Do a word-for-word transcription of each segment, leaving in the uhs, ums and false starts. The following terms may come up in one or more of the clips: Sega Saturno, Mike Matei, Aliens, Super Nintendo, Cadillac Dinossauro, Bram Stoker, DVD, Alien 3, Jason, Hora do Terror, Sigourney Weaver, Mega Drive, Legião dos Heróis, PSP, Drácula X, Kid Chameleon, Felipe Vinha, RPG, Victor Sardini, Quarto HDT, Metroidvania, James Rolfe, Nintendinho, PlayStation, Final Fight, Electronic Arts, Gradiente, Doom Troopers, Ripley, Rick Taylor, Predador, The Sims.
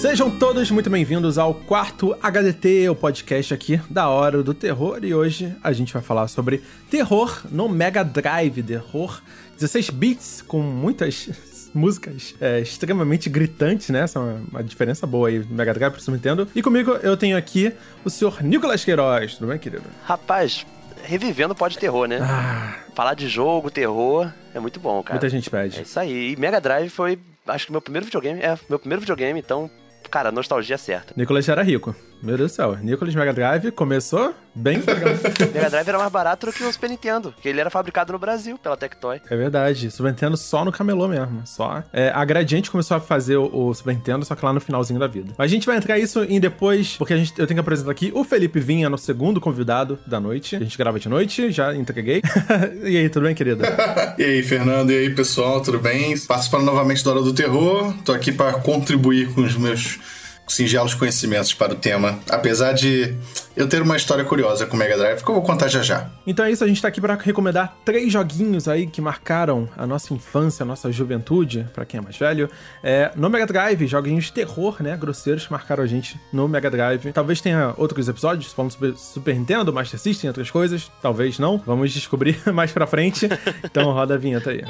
Sejam todos muito bem-vindos ao Quarto H D T, o podcast aqui da Hora do Terror, e hoje a gente vai falar sobre terror no Mega Drive, terror dezesseis bits, com muitas músicas é, extremamente gritantes, né? Essa é uma, uma diferença boa aí do Mega Drive pro Super Nintendo. E comigo eu tenho aqui o senhor Nicolas Queiroz, tudo bem, querido? Rapaz, revivendo pode terror, né? Ah. Falar de jogo, terror, é muito bom, cara. Muita gente pede. É isso aí. E Mega Drive foi, acho que meu primeiro videogame, é, meu primeiro videogame, então, cara, nostalgia certa. Nicolas já era rico. Meu Deus do céu. Nicolas Mega Drive começou bem. Mega Drive era mais barato do que o Super Nintendo, porque ele era fabricado no Brasil pela Tectoy. É verdade. Super Nintendo só no camelô mesmo. Só. É, a Gradiente começou a fazer o, o Super Nintendo, só que lá no finalzinho da vida. Mas a gente vai entrar isso em depois, porque a gente, eu tenho que apresentar aqui o Felipe Vinha, nosso segundo convidado da noite. A gente grava de noite, já entreguei. E aí, tudo bem, querido? E aí, Fernando? E aí, pessoal? Tudo bem? Participando novamente da Hora do Terror. Tô aqui pra contribuir com os meus singelos conhecimentos para o tema, apesar de eu ter uma história curiosa com o Mega Drive, que eu vou contar já já. Então é isso, a gente tá aqui para recomendar três joguinhos aí que marcaram a nossa infância, a nossa juventude, para quem é mais velho, é, no Mega Drive, joguinhos de terror, né, grosseiros que marcaram a gente no Mega Drive. Talvez tenha outros episódios falando sobre Super Nintendo, Master System, outras coisas, talvez não, vamos descobrir mais pra frente, então roda a vinheta aí.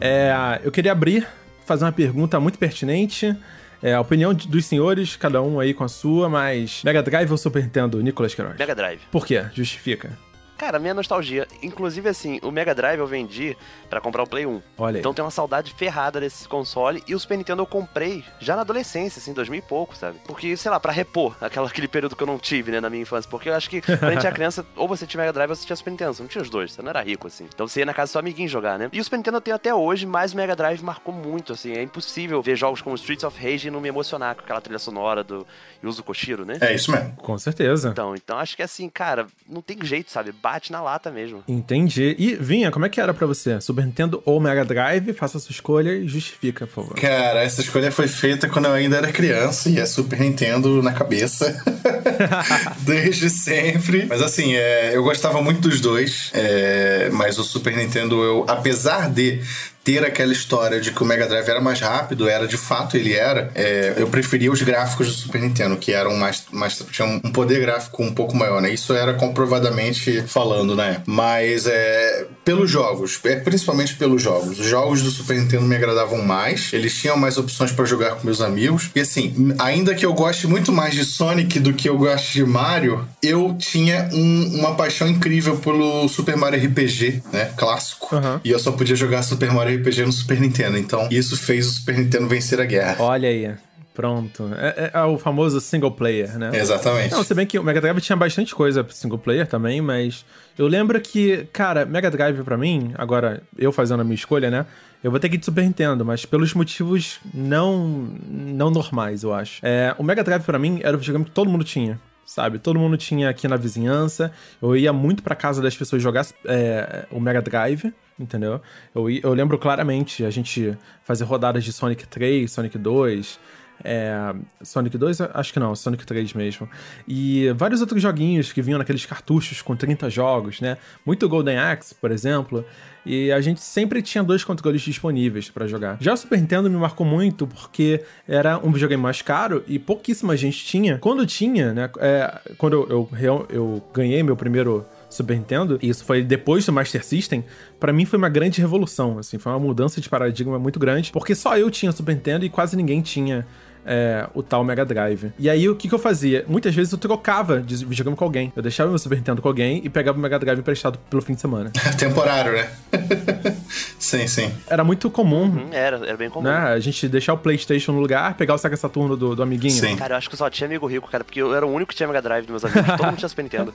É, eu queria abrir, fazer uma pergunta muito pertinente, é, a opinião de, dos senhores, cada um aí com a sua, mas Mega Drive ou Super Nintendo, Nicolas Queiroz? Mega Drive. Por quê? Justifica. Cara, minha nostalgia. Inclusive, assim, o Mega Drive eu vendi pra comprar o Play um. Olha. Então tem uma saudade ferrada desse console. E o Super Nintendo eu comprei já na adolescência, assim, dois mil e pouco, sabe? Porque, sei lá, pra repor aquela, aquele período que eu não tive, né, na minha infância. Porque eu acho que quando a gente era criança, ou você tinha Mega Drive ou você tinha Super Nintendo. Você não tinha os dois, você não era rico, assim. Então você ia na casa do seu amiguinho jogar, né? E o Super Nintendo eu tenho até hoje, mas o Mega Drive marcou muito, assim. É impossível ver jogos como Streets of Rage e não me emocionar com aquela trilha sonora do Yuzo Koshiro, né? É isso mesmo. Com certeza. Então, então acho que, assim, cara, não tem jeito, sabe? Bate na lata mesmo. Entendi. E, Vinha, como é que era pra você? Super Nintendo ou Mega Drive? Faça a sua escolha e justifica, por favor. Cara, essa escolha foi feita quando eu ainda era criança e é Super Nintendo na cabeça. Desde sempre. Mas assim, é, eu gostava muito dos dois, é, mas o Super Nintendo, eu, apesar de ter aquela história de que o Mega Drive era mais rápido, era de fato, ele era, é, eu preferia os gráficos do Super Nintendo, que eram mais, mais, tinham um poder gráfico um pouco maior, né? Isso era comprovadamente falando, né? Mas é, pelos jogos, é, principalmente pelos jogos. Os jogos do Super Nintendo me agradavam mais, eles tinham mais opções pra jogar com meus amigos, e assim, ainda que eu goste muito mais de Sonic do que eu gosto de Mario, eu tinha um, uma paixão incrível pelo Super Mario R P G, né? Clássico. Uhum. E eu só podia jogar Super Mario R P G no Super Nintendo, então isso fez o Super Nintendo vencer a guerra. Olha aí, pronto. É, é, é o famoso single player, né? Exatamente. Não, se bem que o Mega Drive tinha bastante coisa pro single player também, mas eu lembro que, cara, Mega Drive pra mim, agora eu fazendo a minha escolha, né? Eu vou ter que ir de Super Nintendo, mas pelos motivos não, não normais, eu acho. É, o Mega Drive pra mim era o videogame que todo mundo tinha. Sabe, todo mundo tinha aqui na vizinhança, eu ia muito pra casa das pessoas jogar é, o Mega Drive, entendeu? Eu, eu lembro claramente, a gente fazia rodadas de Sonic três, Sonic dois, é, Sonic dois, acho que não, Sonic três mesmo, e vários outros joguinhos que vinham naqueles cartuchos com trinta jogos, né? Muito Golden Axe, por exemplo, e a gente sempre tinha dois controles disponíveis pra jogar. Já o Super Nintendo me marcou muito porque era um videogame mais caro e pouquíssima gente tinha. Quando tinha, né? É, quando eu, eu, eu ganhei meu primeiro Super Nintendo, e isso foi depois do Master System, pra mim foi uma grande revolução, assim, foi uma mudança de paradigma muito grande, porque só eu tinha Super Nintendo e quase ninguém tinha É, o tal Mega Drive. E aí, o que que eu fazia? Muitas vezes eu trocava de videogame com alguém. Eu deixava meu Super Nintendo com alguém e pegava o Mega Drive emprestado pelo fim de semana. Temporário, né? Sim, sim. Era muito comum. Hum, era, era bem comum. Né? A gente deixar o PlayStation no lugar, pegar o Sega Saturno do, do amiguinho. Sim. Cara, eu acho que só tinha amigo rico, cara, porque eu era o único que tinha Mega Drive dos meus amigos. Todo mundo tinha Super Nintendo.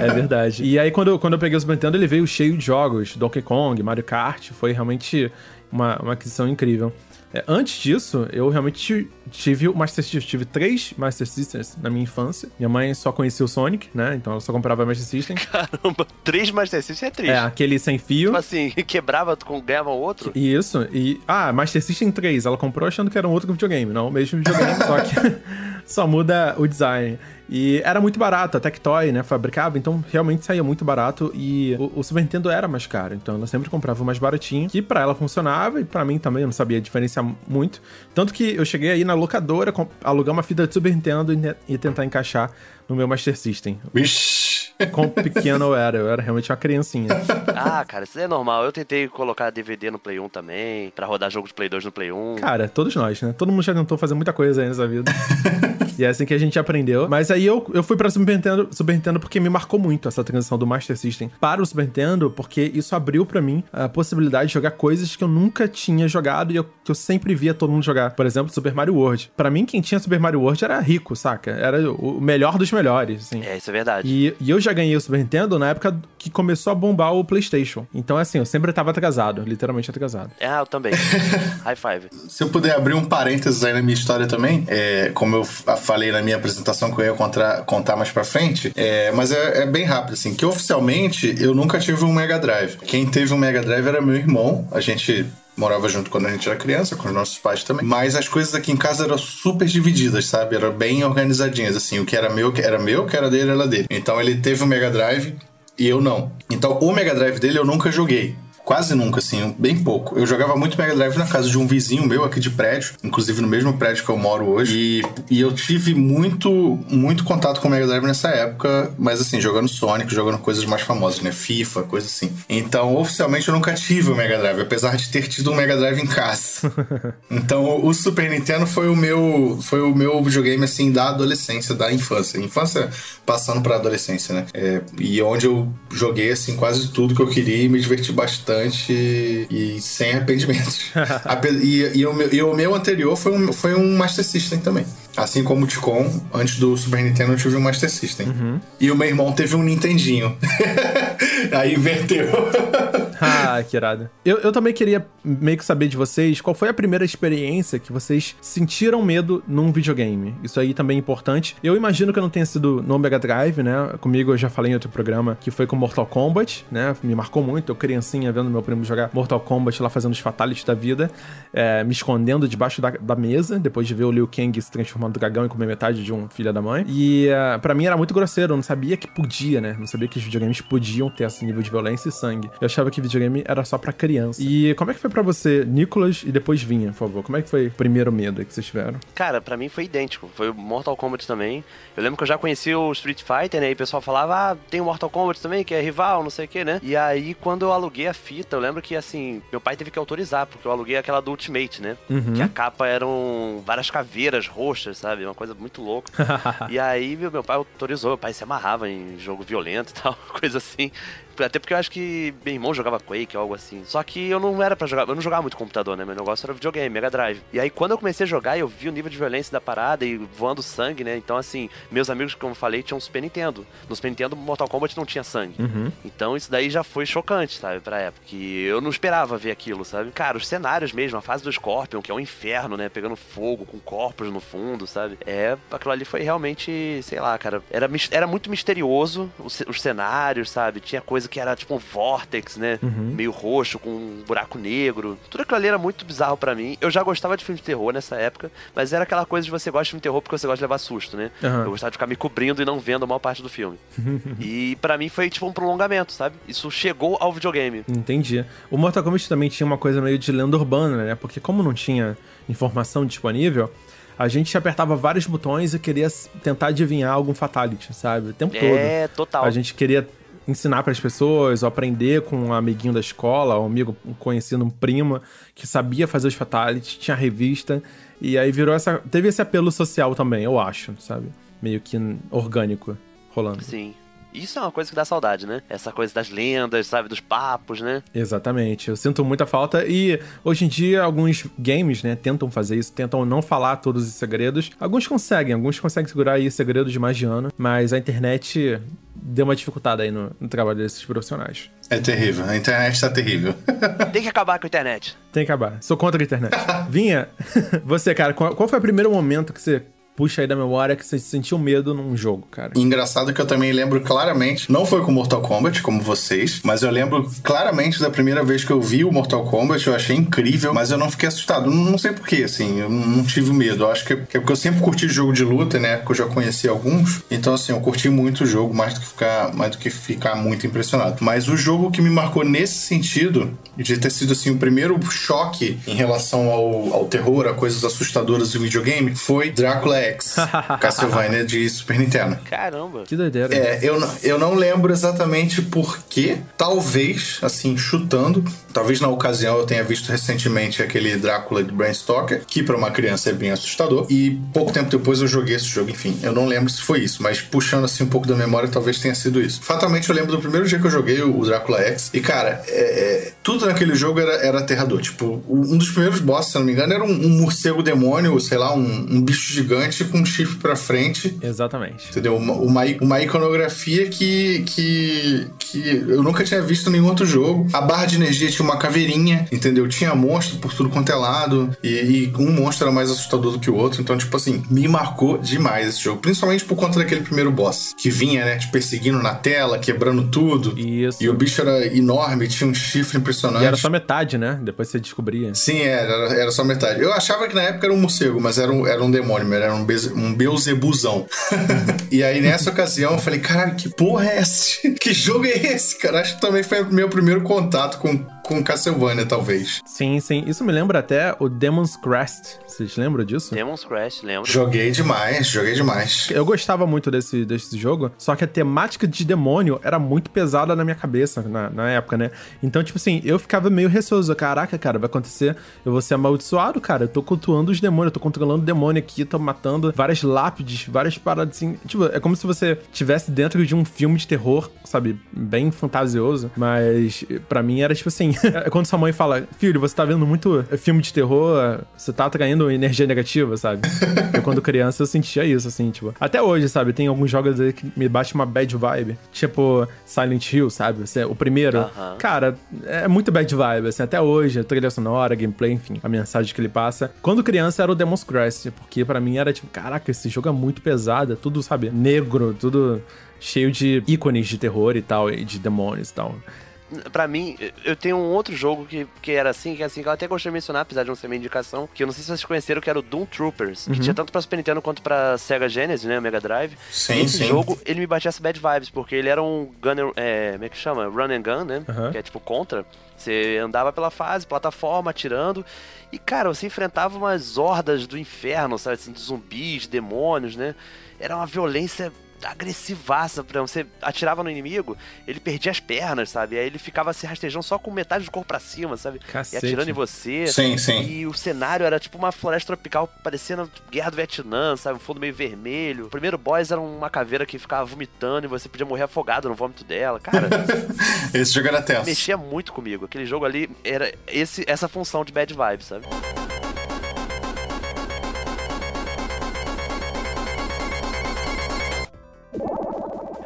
É verdade. E aí, quando eu, quando eu peguei o Super Nintendo, ele veio cheio de jogos. Donkey Kong, Mario Kart. Foi realmente uma, uma aquisição incrível. Antes disso, eu realmente tive o Master System. Tive três Master Systems na minha infância. Minha mãe só conhecia o Sonic, né? Então ela só comprava Master System. Caramba, três Master Systems é triste. É, aquele sem fio. Tipo assim, quebrava, ganhava o outro. Isso, e... Ah, Master System três. Ela comprou achando que era um outro videogame. Não, o mesmo videogame, só que... Só muda o design. E era muito barato, a Tectoy, né, fabricava, então realmente saía muito barato, e o, o Super Nintendo era mais caro, então ela sempre comprava o mais baratinho, que pra ela funcionava, e pra mim também, eu não sabia diferenciar muito. Tanto que eu cheguei aí na locadora, alugar uma fita de Super Nintendo e, e tentar encaixar no meu Master System. Ixi! Quão pequeno eu era, eu era realmente uma criancinha. Ah, cara, isso é normal, eu tentei colocar D V D no Play um também, pra rodar jogo de Play dois no Play um. Cara, todos nós, né, todo mundo já tentou fazer muita coisa aí nessa vida. E é assim que a gente aprendeu. Mas aí eu, eu fui pra Super Nintendo, Super Nintendo porque me marcou muito essa transição do Master System para o Super Nintendo, porque isso abriu pra mim a possibilidade de jogar coisas que eu nunca tinha jogado e eu, que eu sempre via todo mundo jogar. Por exemplo, Super Mario World. Pra mim, quem tinha Super Mario World era rico, saca? Era o melhor dos melhores, assim. É, isso é verdade. E, e eu já ganhei o Super Nintendo na época que começou a bombar o PlayStation. Então, assim, eu sempre tava atrasado, literalmente atrasado. Ah, eu também. High five. Se eu puder abrir um parênteses aí na minha história também, é, como eu falei na minha apresentação que eu ia contar, contar mais pra frente, é, mas é, é bem rápido, assim, que oficialmente eu nunca tive um Mega Drive. Quem teve um Mega Drive era meu irmão, a gente morava junto quando a gente era criança, com os nossos pais também, mas as coisas aqui em casa eram super divididas, sabe, eram bem organizadinhas, assim, o que era meu, que era meu, o que era dele, era dele. Então ele teve um Mega Drive e eu não. Então o Mega Drive dele eu nunca joguei. Quase nunca, assim, bem pouco. Eu jogava muito Mega Drive na casa de um vizinho meu aqui de prédio, inclusive no mesmo prédio que eu moro hoje. E, e eu tive muito, muito contato com o Mega Drive nessa época, mas assim, jogando Sonic, jogando coisas mais famosas, né? FIFA, coisa assim. Então, oficialmente, eu nunca tive o Mega Drive, apesar de ter tido um Mega Drive em casa. Então, o Super Nintendo foi o meu, foi o meu videogame, assim, da adolescência, da infância. Infância passando pra adolescência, né? É, e onde eu joguei, assim, quase tudo que eu queria e me diverti bastante. E sem arrependimentos. e, e, o meu, e o meu anterior foi um, foi um Master System também. Assim como o Ticon, antes do Super Nintendo eu tive um Master System. Uhum. E o meu irmão teve um Nintendinho. Aí inverteu. Ah, que irado. Eu, eu também queria meio que saber de vocês qual foi a primeira experiência que vocês sentiram medo num videogame. Isso aí também é importante. Eu imagino que eu não tenha sido no Mega Drive, né? Comigo eu já falei em outro programa que foi com Mortal Kombat, né? Me marcou muito. Eu criancinha vendo meu primo jogar Mortal Kombat lá fazendo os fatalities da vida, é, me escondendo debaixo da, da mesa, depois de ver o Liu Kang se transformando no dragão e comer metade de um filho da mãe. E uh, pra mim era muito grosseiro. Eu não sabia que podia, né? Não sabia que os videogames podiam ter esse nível de violência e sangue. Eu achava que videogame era só pra criança. E como é que foi pra você, Nicolas, e depois Vinha, por favor? Como é que foi o primeiro medo que vocês tiveram? Cara, pra mim foi idêntico. Foi o Mortal Kombat também. Eu lembro que eu já conhecia o Street Fighter, né? E o pessoal falava, ah, tem o Mortal Kombat também, que é rival, não sei o que, né? E aí, quando eu aluguei a fita, eu lembro que, assim, meu pai teve que autorizar, porque eu aluguei aquela do Ultimate, né? Uhum. Que a capa eram várias caveiras roxas, sabe? Uma coisa muito louca. E aí, meu, meu pai autorizou. Meu pai se amarrava em jogo violento e tal, coisa assim. Até porque eu acho que meu irmão jogava Quake ou algo assim. Só que eu não era pra jogar, eu não jogava muito computador, né? Meu negócio era videogame, Mega Drive. E aí quando eu comecei a jogar, eu vi o nível de violência da parada e voando sangue, né? Então assim, meus amigos, como eu falei, tinham Super Nintendo. No Super Nintendo, Mortal Kombat não tinha sangue. Uhum. Então isso daí já foi chocante, sabe? Pra época. E eu não esperava ver aquilo, sabe? Cara, os cenários mesmo, a fase do Scorpion, que é um inferno, né? Pegando fogo, com corpos no fundo, sabe? É, aquilo ali foi realmente, sei lá, cara. Era, era muito misterioso os, os cenários, sabe? Tinha coisa que era tipo um vórtex, né? Uhum. Meio roxo, com um buraco negro. Tudo aquilo ali era muito bizarro pra mim. Eu já gostava de filme de terror nessa época, mas era aquela coisa de você gosta de filme de terror porque você gosta de levar susto, né? Uhum. Eu gostava de ficar me cobrindo e não vendo a maior parte do filme. E pra mim foi tipo um prolongamento, sabe? Isso chegou ao videogame. Entendi. O Mortal Kombat também tinha uma coisa meio de lenda urbana, né? Porque como não tinha informação disponível, a gente apertava vários botões e queria tentar adivinhar algum fatality, sabe? O tempo é, todo. É, total. A gente queria ensinar para as pessoas, ou aprender com um amiguinho da escola, um amigo conhecido, um primo, que sabia fazer os fatalities, tinha revista, e aí virou essa... Teve esse apelo social também, eu acho, sabe? Meio que orgânico, rolando. Sim. Isso é uma coisa que dá saudade, né? Essa coisa das lendas, sabe? Dos papos, né? Exatamente. Eu sinto muita falta e hoje em dia alguns games, né? Tentam fazer isso, tentam não falar todos os segredos. Alguns conseguem, alguns conseguem segurar aí segredos de mais de ano, mas a internet deu uma dificultada aí no, no trabalho desses profissionais. É terrível. A internet tá terrível. Tem que acabar com a internet. Tem que acabar. Sou contra a internet. Vinha, você, cara, qual, qual foi o primeiro momento que você puxa aí da memória que você sentiu medo num jogo, cara? Engraçado que eu também lembro claramente, não foi com Mortal Kombat, como vocês, mas eu lembro claramente da primeira vez que eu vi o Mortal Kombat, eu achei incrível, mas eu não fiquei assustado, não sei porquê, assim, eu não tive medo, eu acho que é porque eu sempre curti jogo de luta, né, que eu já conheci alguns, então assim, eu curti muito o jogo, mais do que ficar, mais do que ficar muito impressionado. Mas o jogo que me marcou nesse sentido, de ter sido assim, o primeiro choque em relação ao, ao terror, a coisas assustadoras do videogame, foi Drácula X, Castlevania de Super Nintendo. Caramba! Que doideira. É, eu, eu não lembro exatamente porquê, talvez, assim, chutando, talvez na ocasião eu tenha visto recentemente aquele Drácula de Bram Stoker, que pra uma criança é bem assustador, e pouco tempo depois eu joguei esse jogo, enfim, eu não lembro se foi isso, mas puxando assim um pouco da memória, talvez tenha sido isso. Fatalmente eu lembro do primeiro dia que eu joguei o Drácula X, e cara, é, é, tudo naquele jogo era, era aterrador, tipo, um dos primeiros bosses, se não me engano, era um, um morcego demônio, sei lá, um, um bicho gigante com um chifre pra frente. Exatamente. Entendeu? Uma, uma, uma iconografia que, que, que eu nunca tinha visto em nenhum outro jogo. A barra de energia tinha uma caveirinha, entendeu? Tinha monstro por tudo quanto é lado, e, e um monstro era mais assustador do que o outro, então, tipo assim, me marcou demais esse jogo, principalmente por conta daquele primeiro boss, que vinha, né, te perseguindo na tela, quebrando tudo. Isso. E o bicho era enorme, tinha um chifre impressionante. E era só metade, né? Depois você descobria. Sim, era, era só metade. Eu achava que na época era um morcego, mas era um, era um demônio, era um, beze, um beuzebuzão. E aí, nessa ocasião, eu falei, caralho, que porra é essa? Que jogo é esse, cara? Acho que também foi o meu primeiro contato com... com Castlevania, talvez. Sim, sim. Isso me lembra até o Demon's Crest. Vocês lembram disso? Demon's Crest, lembro. Joguei demais, joguei demais. Eu gostava muito desse, desse jogo, só que a temática de demônio era muito pesada na minha cabeça, na, na época, né? Então, tipo assim, eu ficava meio receoso. Caraca, cara, vai acontecer, eu vou ser amaldiçoado, cara. Eu tô cultuando os demônios, eu tô controlando o demônio aqui, tô matando várias lápides, várias paradas assim. Tipo, é como se você estivesse dentro de um filme de terror, sabe? Bem fantasioso, mas pra mim era tipo assim, quando sua mãe fala, filho, você tá vendo muito filme de terror, você tá atraindo energia negativa, sabe? Eu, quando criança, eu sentia isso, assim, tipo... Até hoje, sabe? Tem alguns jogos aí que me bate uma bad vibe. Tipo, Silent Hill, sabe? O primeiro. Uh-huh. Cara, é muito bad vibe, assim, até hoje. A trilha sonora, a gameplay, enfim, a mensagem que ele passa. Quando criança, era o Demon's Crest, porque pra mim era tipo, caraca, esse jogo é muito pesado, é tudo, sabe? Negro, tudo cheio de ícones de terror e tal, e de demônios e tal. Pra mim, eu tenho um outro jogo que, que era assim, que assim, que eu até gostaria de mencionar, apesar de não ser minha indicação, que eu não sei se vocês conheceram, que era o Doom Troopers, uhum. que tinha tanto pra Super Nintendo quanto pra Sega Genesis, né, o Mega Drive. Sim, esse sim. jogo, ele me batia essa bad vibes, porque ele era um gun, é, como é que chama? Run and gun, né, uhum. que é tipo contra. Você andava pela fase, plataforma, atirando, e cara, você enfrentava umas hordas do inferno, sabe, assim, de zumbis, demônios, né, era uma violência... agressivaça, pra você atirava no inimigo, ele perdia as pernas, sabe? Aí ele ficava se rastejando só com metade do corpo pra cima, sabe? Cacete. E atirando em você. Sim, sim. E o cenário era tipo uma floresta tropical, parecendo Guerra do Vietnã, sabe? Um fundo meio vermelho. O primeiro boss era uma caveira que ficava vomitando e você podia morrer afogado no vômito dela. Cara, esse jogo era tenso. Mexia muito comigo. Aquele jogo ali era esse, essa função de bad vibe, sabe?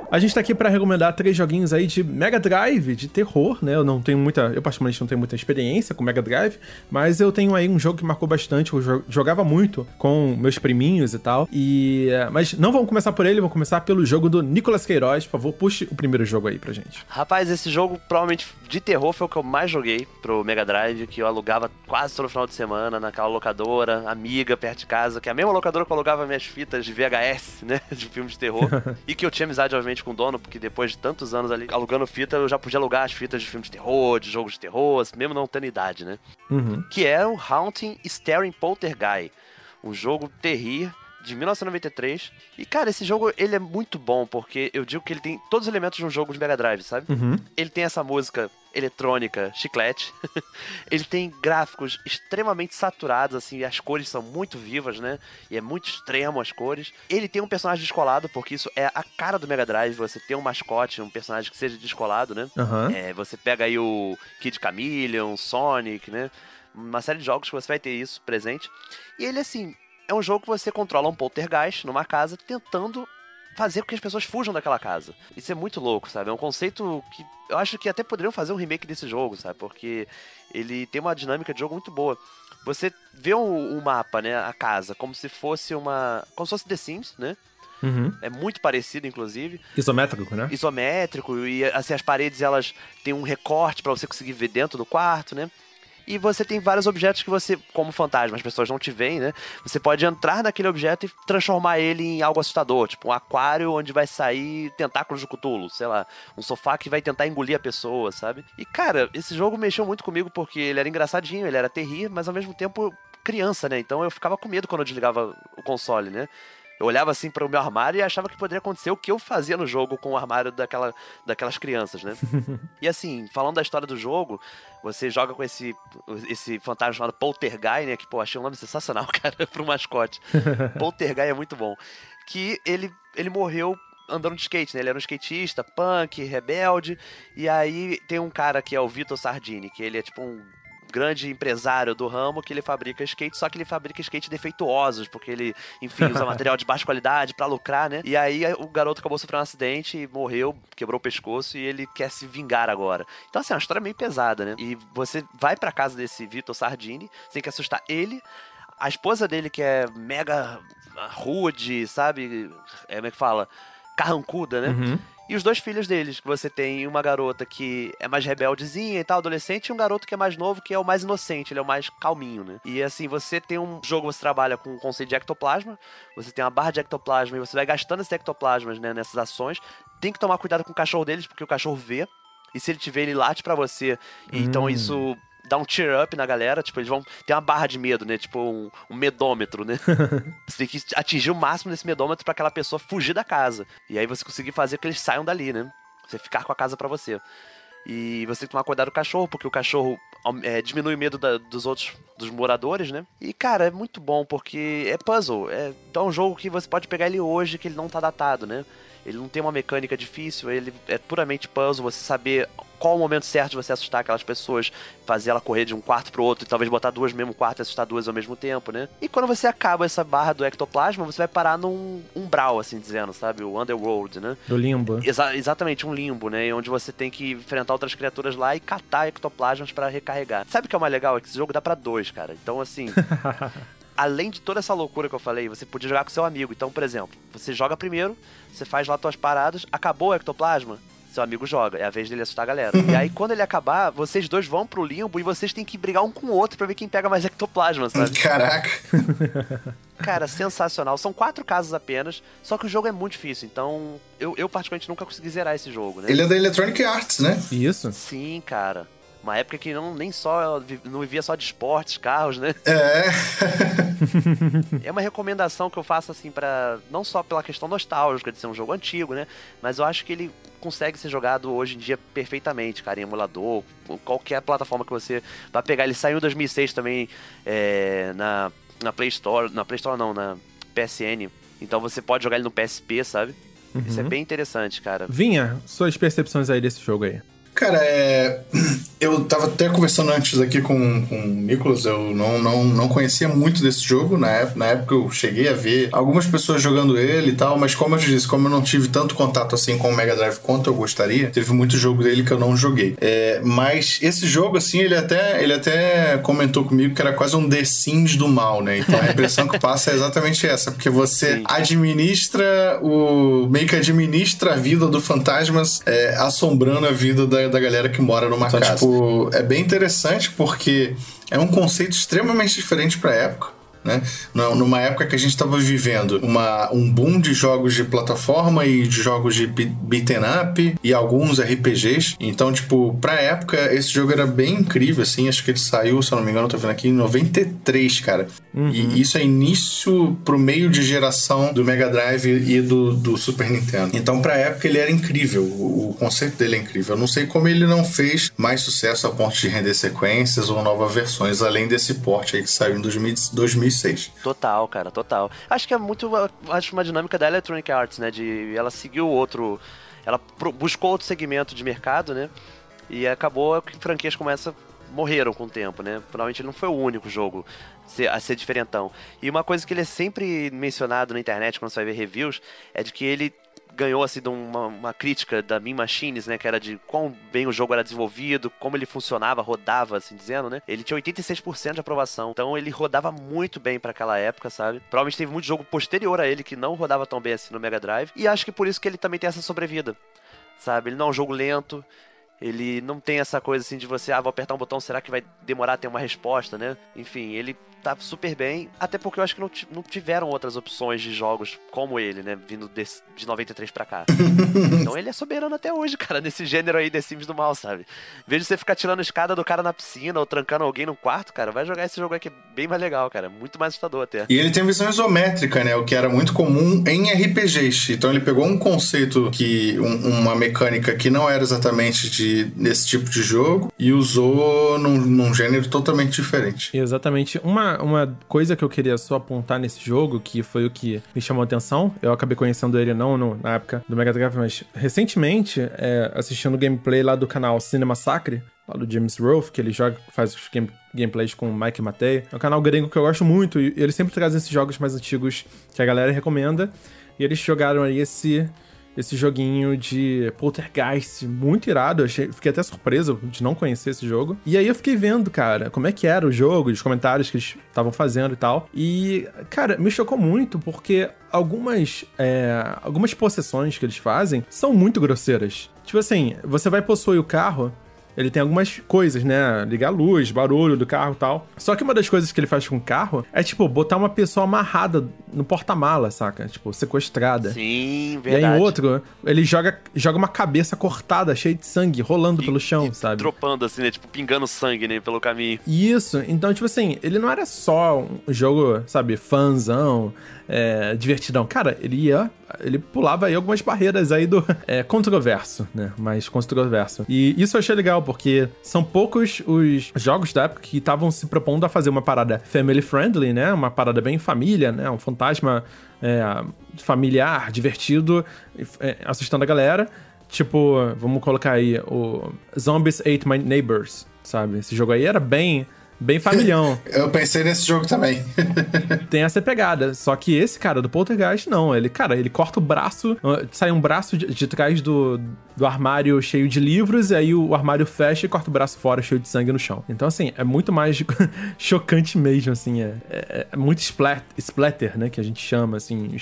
A gente tá aqui pra recomendar três joguinhos aí de Mega Drive, de terror, né? Eu não tenho muita... Eu, particularmente, não tenho muita experiência com Mega Drive, mas eu tenho aí um jogo que marcou bastante. Eu jogava muito com meus priminhos e tal. E... Mas não vamos começar por ele, vamos começar pelo jogo do Nicolas Queiroz. Por favor, puxe o primeiro jogo aí pra gente. Rapaz, esse jogo, provavelmente, de terror foi o que eu mais joguei pro Mega Drive, que eu alugava quase todo final de semana naquela locadora, amiga, perto de casa, que é a mesma locadora que eu alugava minhas fitas de V H S, né? De filmes de terror. E que eu tinha amizade, obviamente, com o dono, porque depois de tantos anos ali alugando fita, eu já podia alugar as fitas de filmes de terror, de jogos de terror, assim, mesmo não tendo idade, né? Uhum. Que é o Haunting Staring Poltergeist, um jogo terrível de mil novecentos e noventa e três. E, cara, esse jogo, ele é muito bom, porque eu digo que ele tem todos os elementos de um jogo de Mega Drive, sabe? Uhum. Ele tem essa música eletrônica, chiclete. Ele tem gráficos extremamente saturados, assim, as cores são muito vivas, né? E é muito extremo as cores. Ele tem um personagem descolado, porque isso é a cara do Mega Drive, você tem um mascote, um personagem que seja descolado, né? Uhum. É, você pega aí o Kid Chameleon, Sonic, né? Uma série de jogos que você vai ter isso presente. E ele, assim, é um jogo que você controla um poltergeist numa casa tentando fazer com que as pessoas fujam daquela casa. Isso é muito louco, sabe? É um conceito que eu acho que até poderiam fazer um remake desse jogo, sabe? Porque ele tem uma dinâmica de jogo muito boa. Você vê o, o mapa, né? A casa, como se fosse uma... como se fosse The Sims, né? Uhum. É muito parecido, inclusive. Isométrico, né? Isométrico. E assim, as paredes, elas têm um recorte pra você conseguir ver dentro do quarto, né? E você tem vários objetos que você, como fantasma, as pessoas não te veem, né? Você pode entrar naquele objeto e transformar ele em algo assustador. Tipo um aquário onde vai sair tentáculos de Cthulhu, sei lá. Um sofá que vai tentar engolir a pessoa, sabe? E, cara, esse jogo mexeu muito comigo porque ele era engraçadinho, ele era terrível, mas ao mesmo tempo criança, né? Então eu ficava com medo quando eu desligava o console, né? Eu olhava assim para o meu armário e achava que poderia acontecer o que eu fazia no jogo com o armário daquela, daquelas crianças, né? E assim, falando da história do jogo, você joga com esse, esse fantasma chamado Poltergeist, né? Que, pô, achei um nome sensacional, cara, para um mascote. Poltergeist é muito bom. Que ele, ele morreu andando de skate, né? Ele era um skatista, punk, rebelde. E aí tem um cara que é o Victor Sardini, que ele é tipo um... grande empresário do ramo, que ele fabrica skate, só que ele fabrica skate defeituosos, porque ele, enfim, usa material de baixa qualidade pra lucrar, né? E aí o garoto acabou sofrendo um acidente e morreu, quebrou o pescoço, e ele quer se vingar agora. Então, assim, é uma história meio pesada, né? E você vai pra casa desse Victor Sardini, você tem que assustar ele, a esposa dele, que é mega rude, sabe? É, como é que fala? Carrancuda, né? Uhum. E os dois filhos deles, que você tem uma garota que é mais rebeldezinha e tal, adolescente, e um garoto que é mais novo, que é o mais inocente, ele é o mais calminho, né? E assim, você tem um jogo, você trabalha com o conceito de ectoplasma, você tem uma barra de ectoplasma e você vai gastando esses ectoplasmas, né, nessas ações. Tem que tomar cuidado com o cachorro deles, porque o cachorro vê, e se ele te vê, ele late pra você. Hum. Então isso... dá um cheer up na galera, tipo, eles vão ter uma barra de medo, né, tipo um, um medômetro, né, você tem que atingir o máximo desse medômetro pra aquela pessoa fugir da casa, e aí você conseguir fazer com que eles saiam dali, né, você ficar com a casa pra você, e você tem que tomar cuidado do cachorro, porque o cachorro é, diminui o medo da, dos outros, dos moradores, né, e cara, é muito bom, porque é puzzle, é, é um jogo que você pode pegar ele hoje, que ele não tá datado, né, ele não tem uma mecânica difícil, ele é puramente puzzle, você saber qual o momento certo de você assustar aquelas pessoas, fazer ela correr de um quarto pro outro e talvez botar duas no mesmo quarto e assustar duas ao mesmo tempo, né? E quando você acaba essa barra do ectoplasma, você vai parar num umbral, assim dizendo, sabe? O underworld, né? Do limbo. Exa- exatamente, um limbo, né? Onde você tem que enfrentar outras criaturas lá e catar ectoplasmas pra recarregar. Sabe o que é o mais legal? É que esse jogo dá pra dois, cara. Então, assim... além de toda essa loucura que eu falei, você podia jogar com seu amigo. Então, por exemplo, você joga primeiro, você faz lá suas paradas, acabou o ectoplasma, seu amigo joga. É a vez dele assustar a galera. E aí, quando ele acabar, vocês dois vão pro limbo e vocês têm que brigar um com o outro pra ver quem pega mais ectoplasma, sabe? Caraca! Cara, sensacional. São quatro casas apenas, só que o jogo é muito difícil. Então, eu, eu particularmente nunca consegui zerar esse jogo, né? Ele é da Electronic Arts, né? Isso. Sim, cara. Uma época que não, nem só, não vivia só de esportes, carros, né? É. É uma recomendação que eu faço, assim, pra, não só pela questão nostálgica de ser um jogo antigo, né? Mas eu acho que ele consegue ser jogado hoje em dia perfeitamente, cara, em emulador, qualquer plataforma que você vai pegar. Ele saiu em dois mil e seis também, é, na, na Play Store, na Play Store não, na P S N. Então você pode jogar ele no P S P, sabe? Uhum. Isso é bem interessante, cara. Vinha, suas percepções aí desse jogo aí. Cara, é... eu tava até conversando antes aqui com, com o Nicolas, eu não, não, não conhecia muito desse jogo, na época, na época eu cheguei a ver algumas pessoas jogando ele e tal, mas como eu te disse, como eu não tive tanto contato assim com o Mega Drive quanto eu gostaria, teve muito jogo dele que eu não joguei. É... Mas esse jogo, assim, ele até, ele até comentou comigo que era quase um The Sims do mal, né? Então a impressão que passa é exatamente essa, porque você Sim. administra o... meio que administra a vida do fantasma, é, assombrando a vida da da galera que mora numa então, casa. Tipo, é bem interessante porque é um conceito extremamente diferente pra época, né? Numa época que a gente estava vivendo uma, um boom de jogos de plataforma e de jogos de beat'em up e alguns R P Gs. Então, tipo, pra época, esse jogo era bem incrível, assim. Acho que ele saiu, se eu não me engano, eu tô vendo aqui, em noventa e três, cara. Uhum. E isso é início pro meio de geração do Mega Drive e do, do Super Nintendo. Então, pra época, ele era incrível. O, o conceito dele é incrível. Eu não sei como ele não fez mais sucesso a ponto de render sequências ou novas versões, além desse port aí que saiu em dois mil e seis. Total, cara, total. Acho que é muito acho uma dinâmica da Electronic Arts, né? De ela seguiu outro... Ela buscou outro segmento de mercado, né? E acabou que franquias como essa morreram com o tempo, né? Finalmente ele não foi o único jogo a ser diferentão. E uma coisa que ele é sempre mencionado na internet, quando você vai ver reviews, é de que ele ganhou assim de uma, uma crítica da Mean Machines, né, que era de quão bem o jogo era desenvolvido, como ele funcionava, rodava, assim dizendo, né? Ele tinha oitenta e seis por cento de aprovação, então ele rodava muito bem pra aquela época, sabe? Provavelmente teve muito jogo posterior a ele que não rodava tão bem assim no Mega Drive, e acho que por isso que ele também tem essa sobrevida, sabe? Ele não é um jogo lento, ele não tem essa coisa assim de você, ah, vou apertar um botão, será que vai demorar a ter uma resposta, né? Enfim, ele tá super bem, até porque eu acho que não, não tiveram outras opções de jogos como ele, né, vindo de, de noventa e três pra cá. Então ele é soberano até hoje, cara, nesse gênero aí The Sims do mal, sabe? Veja você ficar tirando escada do cara na piscina ou trancando alguém no quarto, cara, vai jogar esse jogo aqui bem mais legal, cara, muito mais assustador até. E ele tem visão isométrica, né, o que era muito comum em R P Gs, então ele pegou um conceito que, um, uma mecânica que não era exatamente de, desse tipo de jogo e usou num, num gênero totalmente diferente. Exatamente, uma Uma coisa que eu queria só apontar nesse jogo, que foi o que me chamou a atenção, eu acabei conhecendo ele não, não na época do Mega Drive, mas recentemente, é, assistindo o gameplay lá do canal Cinema Sacre, lá do James Rolfe, que ele joga, faz os game, gameplays com o Mike Matei. É um canal gringo que eu gosto muito, e ele sempre traz esses jogos mais antigos que a galera recomenda, e eles jogaram aí esse... Esse joguinho de poltergeist muito irado, eu achei, fiquei até surpreso de não conhecer esse jogo. E aí eu fiquei vendo, cara, como é que era o jogo, os comentários que eles estavam fazendo e tal. E, cara, me chocou muito porque algumas, é, algumas possessões que eles fazem são muito grosseiras. Tipo assim, você vai possuir o carro, ele tem algumas coisas, né? Ligar a luz, barulho do carro e tal. Só que uma das coisas que ele faz com o carro é, tipo, botar uma pessoa amarrada no porta-mala, saca? Tipo, sequestrada. Sim, verdade. E aí, outro, ele joga, joga uma cabeça cortada, cheia de sangue, rolando e, pelo chão, e sabe? Dropando, assim, né? Tipo, pingando sangue, né? Pelo caminho. Isso. Então, tipo assim, ele não era só um jogo, sabe? Fanzão, é, divertidão. Cara, ele ia... Ele pulava aí algumas barreiras aí do... É, controverso, né? Mas controverso. E isso eu achei legal, porque são poucos os jogos da época que estavam se propondo a fazer uma parada family-friendly, né? Uma parada bem família, né? Um fantasma é, familiar, divertido, é, assustando a galera. Tipo, vamos colocar aí o Zombies Ate My Neighbors, sabe? Esse jogo aí era bem... Bem familhão. Eu pensei nesse jogo também. Tem essa pegada. Só que esse cara do poltergeist, não. Ele, cara, ele corta o braço, sai um braço de, de trás do, do armário cheio de livros, e aí o armário fecha e corta o braço fora, cheio de sangue no chão. Então, assim, é muito mais chocante mesmo, assim. É, é, é muito splat, splatter, né? Que a gente chama, assim.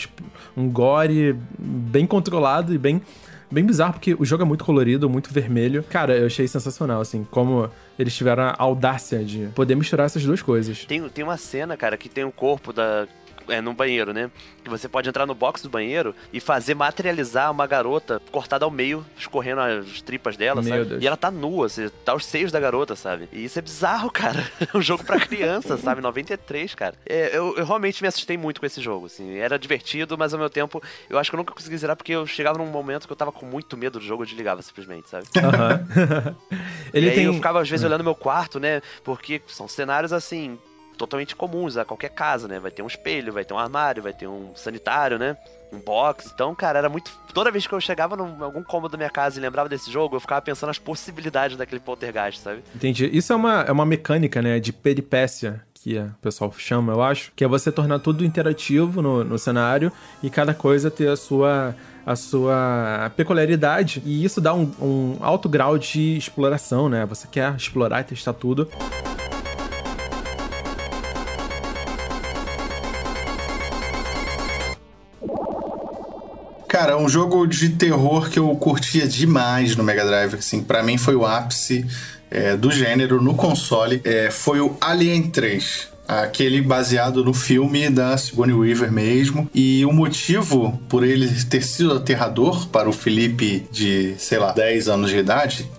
Um gore bem controlado e bem... Bem bizarro, porque o jogo é muito colorido, muito vermelho. Cara, eu achei sensacional, assim, como eles tiveram a audácia de poder misturar essas duas coisas. Tem, tem uma cena, cara, que tem um corpo da... É, num banheiro, né? Que você pode entrar no box do banheiro e fazer materializar uma garota cortada ao meio, escorrendo as tripas dela, Meu sabe? Deus. E ela tá nua, assim, tá os seios da garota, sabe? E isso é bizarro, cara. É um jogo pra criança, sabe? noventa e três, cara. É, eu, eu realmente me assustei muito com esse jogo, assim. Era divertido, mas ao meu tempo, eu acho que eu nunca consegui zerar, porque eu chegava num momento que eu tava com muito medo do jogo, eu desligava simplesmente, sabe? Aham. Uhum. E aí tem... eu ficava, às vezes, olhando meu quarto, né? Porque são cenários, assim... totalmente comuns a qualquer casa, né? Vai ter um espelho, vai ter um armário, vai ter um sanitário, né? Um box. Então, cara, era muito... Toda vez que eu chegava em algum cômodo da minha casa e lembrava desse jogo, eu ficava pensando nas possibilidades daquele poltergeist, sabe? Entendi. Isso é uma, é uma mecânica, né? De peripécia, que o pessoal chama, eu acho. Que é você tornar tudo interativo no, no cenário e cada coisa ter a sua... a sua peculiaridade. E isso dá um, um alto grau de exploração, né? Você quer explorar e testar tudo. Cara, um jogo de terror que eu curtia demais no Mega Drive, assim, pra mim foi o ápice é, do gênero no console, é, foi o Alien três. Aquele baseado no filme da Sigourney Weaver mesmo. E o motivo por ele ter sido aterrador para o Felipe de, sei lá, dez anos de idade,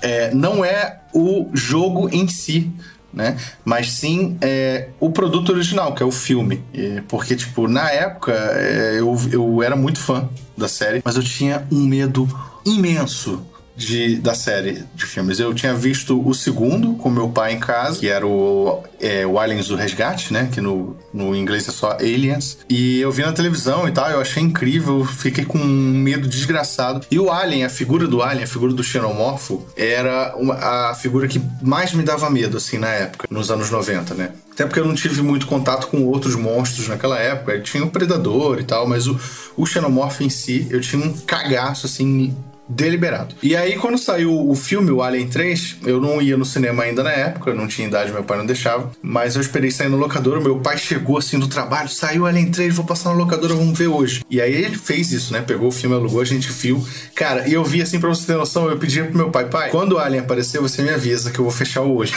é, não é o jogo em si, né? Mas sim é, o produto original, que é o filme. É, porque, tipo, na época é, eu, eu era muito fã da série, mas eu tinha um medo imenso de, da série de filmes. Eu tinha visto o segundo com meu pai em casa, que era o, é, o Aliens do Resgate, né? Que no, no inglês é só Aliens. E eu vi na televisão e tal, eu achei incrível, fiquei com um medo desgraçado. E o Alien, a figura do Alien, a figura do xenomorfo, era uma, a figura que mais me dava medo, assim, na época, nos anos noventa, né? Até porque eu não tive muito contato com outros monstros naquela época. Eu tinha o Predador e tal, mas o, o xenomorfo em si, eu tinha um cagaço, assim, deliberado. E aí, quando saiu o filme, o Alien três, eu não ia no cinema ainda na época, eu não tinha idade, meu pai não deixava, mas eu esperei sair no locador, o meu pai chegou assim do trabalho, saiu o Alien três, vou passar no locador, vamos ver hoje. E aí ele fez isso, né, pegou o filme, alugou, a gente viu. Cara, e eu vi assim, pra você ter noção, eu pedi pro meu pai, pai, quando o Alien aparecer, você me avisa que eu vou fechar o olho.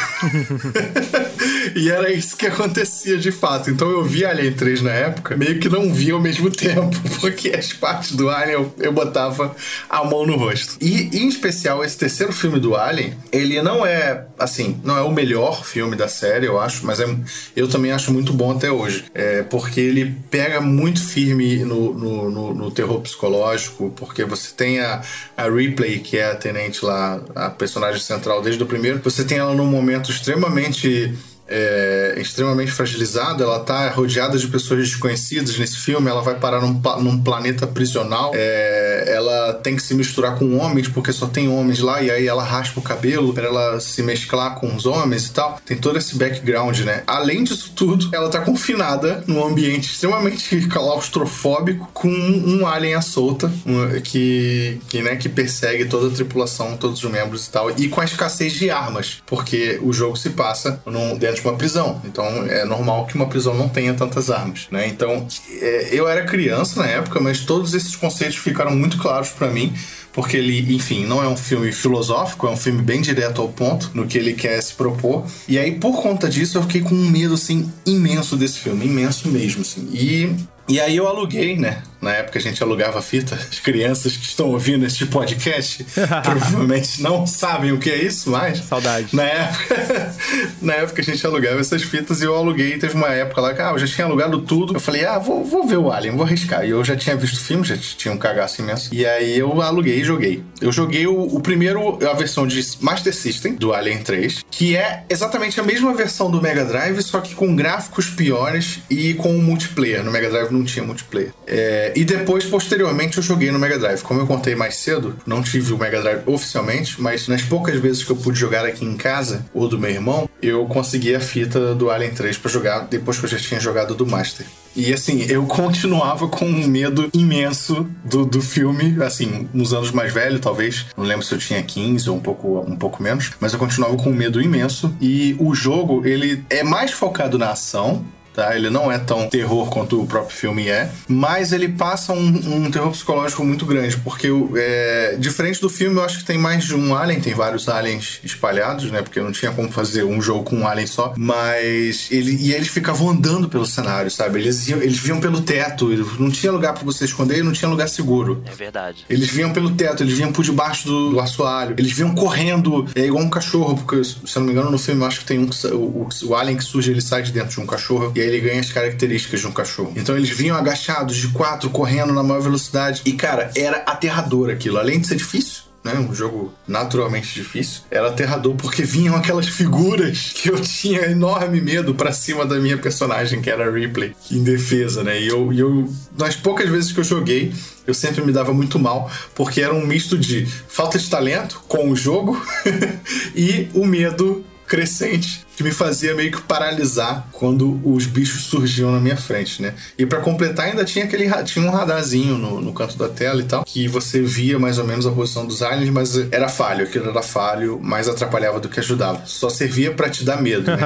E era isso que acontecia de fato. Então eu vi Alien três na época, meio que não vi ao mesmo tempo, porque as partes do Alien eu, eu botava a mão no rosto. E, em especial, esse terceiro filme do Alien, ele não é, assim, não é o melhor filme da série, eu acho, mas é, eu também acho muito bom até hoje. É, porque ele pega muito firme no, no, no, no terror psicológico, porque você tem a, a Ripley, que é a tenente lá, a personagem central desde o primeiro, você tem ela num momento extremamente... É, extremamente fragilizado, ela tá rodeada de pessoas desconhecidas nesse filme, ela vai parar num, num planeta prisional, é, ela tem que se misturar com homens, porque só tem homens lá, e aí ela raspa o cabelo pra ela se mesclar com os homens e tal, tem todo esse background, né? Além disso tudo, ela tá confinada num ambiente extremamente claustrofóbico, com um alien à solta, um, que, que, né, que persegue toda a tripulação, todos os membros e tal, e com a escassez de armas, porque o jogo se passa num, dentro de uma prisão, então é normal que uma prisão não tenha tantas armas, né? Então é, eu era criança na época, mas todos esses conceitos ficaram muito claros pra mim, porque ele, enfim, não é um filme filosófico, é um filme bem direto ao ponto no que ele quer se propor, e aí por conta disso eu fiquei com um medo, assim, imenso desse filme, imenso mesmo, assim, e... E aí eu aluguei, né? Na época a gente alugava fita. As crianças que estão ouvindo este podcast provavelmente não sabem o que é isso, mas... Saudade. Na época, na época a gente alugava essas fitas e eu aluguei. Teve uma época lá que ah, eu já tinha alugado tudo. Eu falei, ah, vou, vou ver o Alien, vou arriscar. E eu já tinha visto o filme, já tinha um cagaço imenso. E aí eu aluguei e joguei. Eu joguei o, o primeiro, a versão de Master System, do Alien três, que é exatamente a mesma versão do Mega Drive, só que com gráficos piores e com o multiplayer. No Mega Drive não tinha multiplayer. É, e depois, posteriormente, eu joguei no Mega Drive. Como eu contei mais cedo, não tive o Mega Drive oficialmente, mas nas poucas vezes que eu pude jogar aqui em casa, ou do meu irmão, eu consegui a fita do Alien três pra jogar depois que eu já tinha jogado do Master. E assim, eu continuava com um medo imenso do, do filme, assim, uns anos mais velho, talvez. Não lembro se eu tinha quinze ou um pouco, um pouco menos, mas eu continuava com um medo imenso. E o jogo, ele é mais focado na ação, tá? Ele não é tão terror quanto o próprio filme é, mas ele passa um, um terror psicológico muito grande, porque é, diferente do filme, eu acho que tem mais de um alien, tem vários aliens espalhados, né? Porque não tinha como fazer um jogo com um alien só, mas ele, e eles ficavam andando pelo cenário, sabe? Eles, eles vinham pelo teto, não tinha lugar pra você esconder e não tinha lugar seguro. É verdade. Eles vinham pelo teto, eles vinham por debaixo do, do assoalho, eles vinham correndo, é igual um cachorro, porque se eu não me engano no filme eu acho que tem um, o, o alien que surge, ele sai de dentro de um cachorro, e ele ganha as características de um cachorro. Então eles vinham agachados, de quatro, correndo na maior velocidade. E, cara, era aterrador aquilo. Além de ser difícil, né? Um jogo naturalmente difícil. Era aterrador porque vinham aquelas figuras que eu tinha enorme medo pra cima da minha personagem, que era a Ripley, indefesa, né? E eu, eu, nas poucas vezes que eu joguei, eu sempre me dava muito mal, porque era um misto de falta de talento com o jogo e o medo crescente, que me fazia meio que paralisar quando os bichos surgiam na minha frente, né? E pra completar ainda tinha aquele tinha um radarzinho no, no canto da tela e tal, que você via mais ou menos a posição dos aliens, mas era falho, aquilo era falho, mais atrapalhava do que ajudava. Só servia pra te dar medo, né?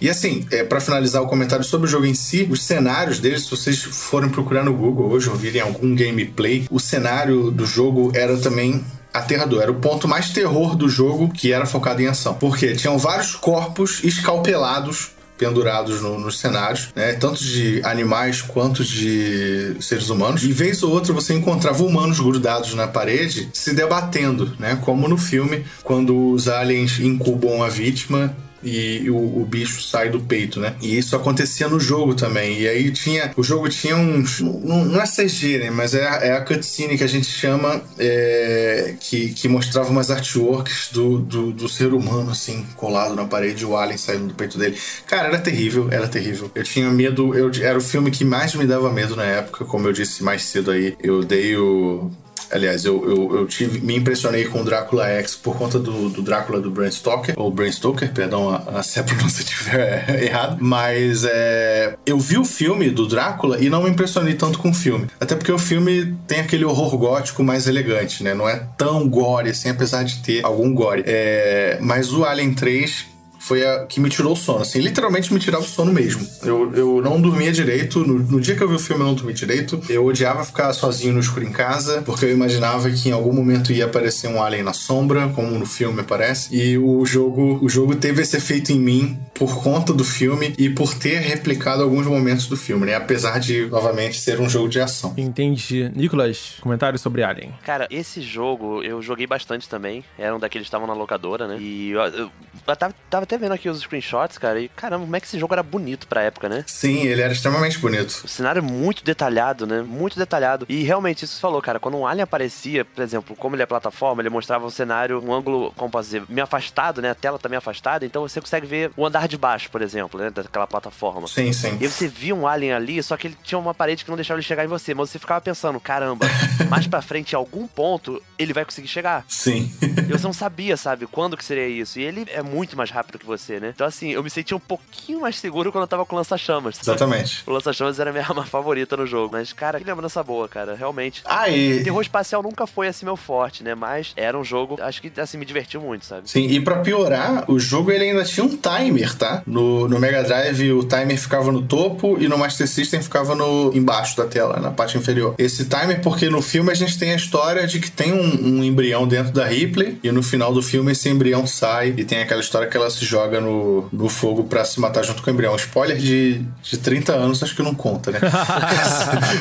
E assim, é, pra finalizar o comentário sobre o jogo em si, os cenários dele, se vocês forem procurar no Google hoje ou virem algum gameplay, o cenário do jogo era também aterrador, era o ponto mais terror do jogo, que era focado em ação, porque tinham vários corpos escalpelados pendurados no, nos cenários, né? Tanto de animais quanto de seres humanos. E vez ou outra você encontrava humanos grudados na parede se debatendo, né? Como no filme, quando os aliens incubam a vítima e o, o bicho sai do peito, né? E isso acontecia no jogo também. E aí tinha... O jogo tinha uns... Não, não é C G, né? Mas é, é a cutscene que a gente chama, é, que, que mostrava umas artworks do, do, do ser humano, assim, colado na parede, o alien saindo do peito dele. Cara, era terrível, era terrível. Eu tinha medo... Eu, era o filme que mais me dava medo na época, como eu disse mais cedo aí. Eu dei o... Aliás, eu, eu, eu tive, me impressionei com o Drácula X por conta do, do Drácula do Bram Stoker, ou Bram Stoker, perdão a, a, se a pronúncia estiver errada, mas é, eu vi o filme do Drácula e não me impressionei tanto com o filme, até porque o filme tem aquele horror gótico mais elegante, né? Não é tão gore assim, apesar de ter algum gore, é, mas o Alien três foi a que me tirou o sono, assim, literalmente me tirava o sono mesmo. Eu, eu não dormia direito, no, no dia que eu vi o filme eu não dormi direito, eu odiava ficar sozinho no escuro em casa, porque eu imaginava que em algum momento ia aparecer um alien na sombra, como no filme aparece, e o jogo, o jogo teve esse efeito em mim por conta do filme e por ter replicado alguns momentos do filme, né? Apesar de, novamente, ser um jogo de ação. Entendi. Nicolas, comentário sobre Alien. Cara, esse jogo eu joguei bastante também, era um daqueles que estavam na locadora, né? E eu, eu, eu tava, tava até vendo aqui os screenshots, cara, e caramba, como é que esse jogo era bonito pra época, né? Sim, ele era extremamente bonito. O cenário muito detalhado, né? Muito detalhado. E realmente, isso falou, cara, quando um alien aparecia, por exemplo, como ele é plataforma, ele mostrava o cenário, um ângulo, como posso dizer, meio afastado, né? A tela tá meio afastada, então você consegue ver o andar de baixo, por exemplo, né? Daquela plataforma. Sim, sim. E você via um alien ali, só que ele tinha uma parede que não deixava ele chegar em você, mas você ficava pensando, caramba, mais pra frente, em algum ponto, ele vai conseguir chegar. Sim. E você não sabia, sabe, quando que seria isso. E ele é muito mais rápido que você, né? Então, assim, eu me sentia um pouquinho mais seguro quando eu tava com o lança-chamas. Exatamente. O lança-chamas era a minha arma favorita no jogo. Mas, cara, que lembrança boa, cara. Realmente. Ah, e... Terror espacial nunca foi, assim, meu forte, né? Mas era um jogo, acho que, assim, me divertiu muito, sabe? Sim, e pra piorar, o jogo, ele ainda tinha um timer, tá? No, no Mega Drive, o timer ficava no topo e no Master System ficava no, embaixo da tela, na parte inferior. Esse timer, porque no filme a gente tem a história de que tem um, um embrião dentro da Ripley e no final do filme esse embrião sai e tem aquela história que ela se joga no, no fogo pra se matar junto com o embrião. Spoiler de, de trinta anos, acho que não conta, né?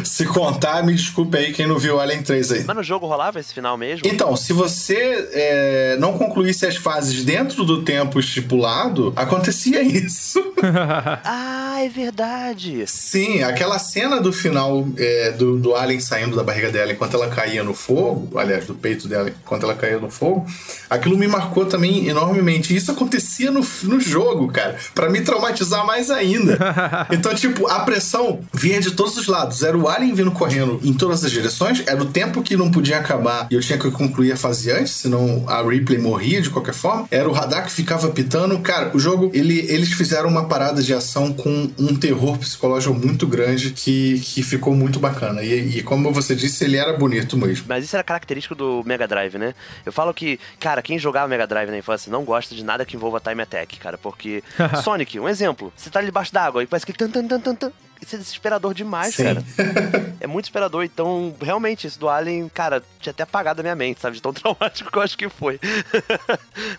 se, se contar, me desculpe aí quem não viu Alien três aí. Mas no jogo rolava esse final mesmo? Então, se você é, não concluísse as fases dentro do tempo estipulado, acontecia isso. Ah, é verdade. Sim, aquela cena do final é, do, do Alien saindo da barriga dela enquanto ela caía no fogo, aliás, do peito dela enquanto ela caía no fogo, aquilo me marcou também enormemente. Isso acontecia No, no jogo, cara, pra me traumatizar mais ainda. Então, tipo, a pressão vinha de todos os lados. Era o alien vindo correndo em todas as direções, era o tempo que não podia acabar e eu tinha que concluir a fase antes, senão a Ripley morria de qualquer forma. Era o radar que ficava pitando. Cara, o jogo, ele, eles fizeram uma parada de ação com um terror psicológico muito grande que, que ficou muito bacana. E, e como você disse, ele era bonito mesmo. Mas isso era característico do Mega Drive, né? Eu falo que, cara, quem jogava Mega Drive na infância não gosta de nada que envolva time attack, cara, porque... Sonic, um exemplo. Você tá ali debaixo d'água e parece que... Tan, tan, tan, tan, tan. Isso é desesperador demais, sim, cara. É muito desesperador. Então, realmente, isso do Alien, cara, tinha até apagado a minha mente, sabe? De tão traumático que eu acho que foi.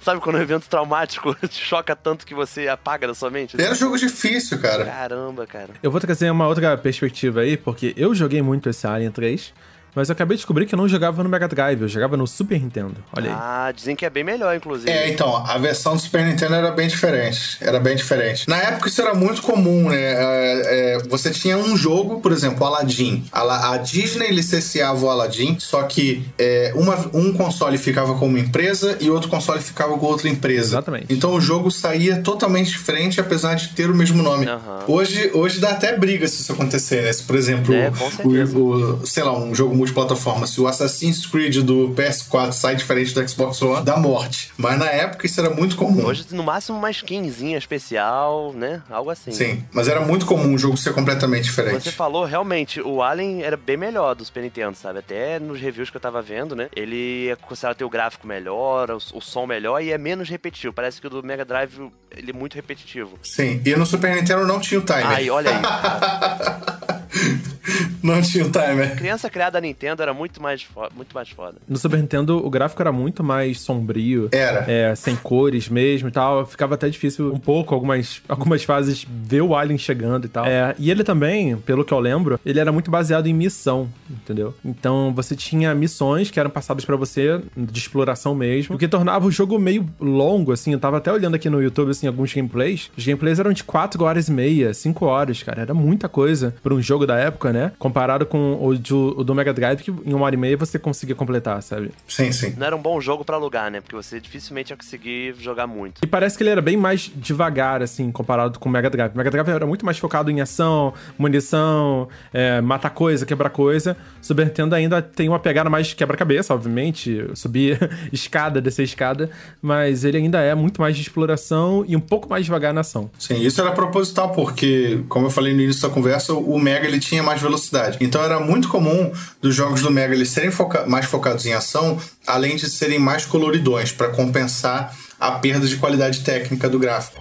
Sabe quando um evento traumático te choca tanto que você apaga da sua mente? Era um jogo difícil, cara. Caramba, cara. Eu vou trazer uma outra perspectiva aí, porque eu joguei muito esse Alien três... Mas eu acabei de descobrir que eu não jogava no Mega Drive, eu jogava no Super Nintendo. Olha aí. Ah, dizem que é bem melhor, inclusive. É, então, a versão do Super Nintendo era bem diferente. Era bem diferente. Na época isso era muito comum, né? É, é, você tinha um jogo, por exemplo, Aladdin. A, a Disney licenciava o Aladdin, só que é, uma, um console ficava com uma empresa e outro console ficava com outra empresa. Exatamente. Então o jogo saía totalmente diferente, apesar de ter o mesmo nome. Uhum. Hoje, hoje dá até briga se isso acontecer, né? Se, por exemplo, é, o, o, o, sei lá, um jogo muito de plataforma, se o Assassin's Creed do P S quatro sai diferente do Xbox One, dá morte. Mas na época isso era muito comum. Hoje, no máximo, uma skinzinha especial, né? Algo assim. Sim, mas era muito comum o jogo ser completamente diferente. Você falou, realmente, o Alien era bem melhor do Super Nintendo, sabe? Até nos reviews que eu tava vendo, né? Ele é considerado ter o gráfico melhor, o, o som melhor e é menos repetitivo. Parece que o do Mega Drive, ele é muito repetitivo. Sim, e no Super Nintendo não tinha o timer. Ai, olha aí. Não tinha o timer. Criança criada na Nintendo era muito mais, fo- muito mais foda. No Super Nintendo, o gráfico era muito mais sombrio. Era. É, sem cores mesmo e tal. Ficava até difícil um pouco, algumas, algumas fases, ver o Alien chegando e tal. É, e ele também, pelo que eu lembro, ele era muito baseado em missão, entendeu? Então, você tinha missões que eram passadas pra você, de exploração mesmo, o que tornava o jogo meio longo, assim. Eu tava até olhando aqui no YouTube, assim, alguns gameplays. Os gameplays eram de quatro horas e meia, cinco horas, cara. Era muita coisa pra um jogo da época, né? Comparado com o do, o do Mega Drive, que em uma hora e meia você conseguia completar, sabe? Sim, sim. Não era um bom jogo pra alugar, né? Porque você dificilmente ia conseguir jogar muito. E parece que ele era bem mais devagar, assim, comparado com o Mega Drive. O Mega Drive era muito mais focado em ação, munição, é, matar coisa, quebrar coisa. Super Nintendo ainda tem uma pegada mais quebra-cabeça, obviamente. Subir escada, descer escada. Mas ele ainda é muito mais de exploração e um pouco mais devagar na ação. Sim, isso era proposital, porque, como eu falei no início da conversa, o Mega, ele tinha mais velocidade. Então era muito comum dos jogos do Mega eles serem foca- mais focados em ação, além de serem mais coloridões, para compensar a perda de qualidade técnica do gráfico.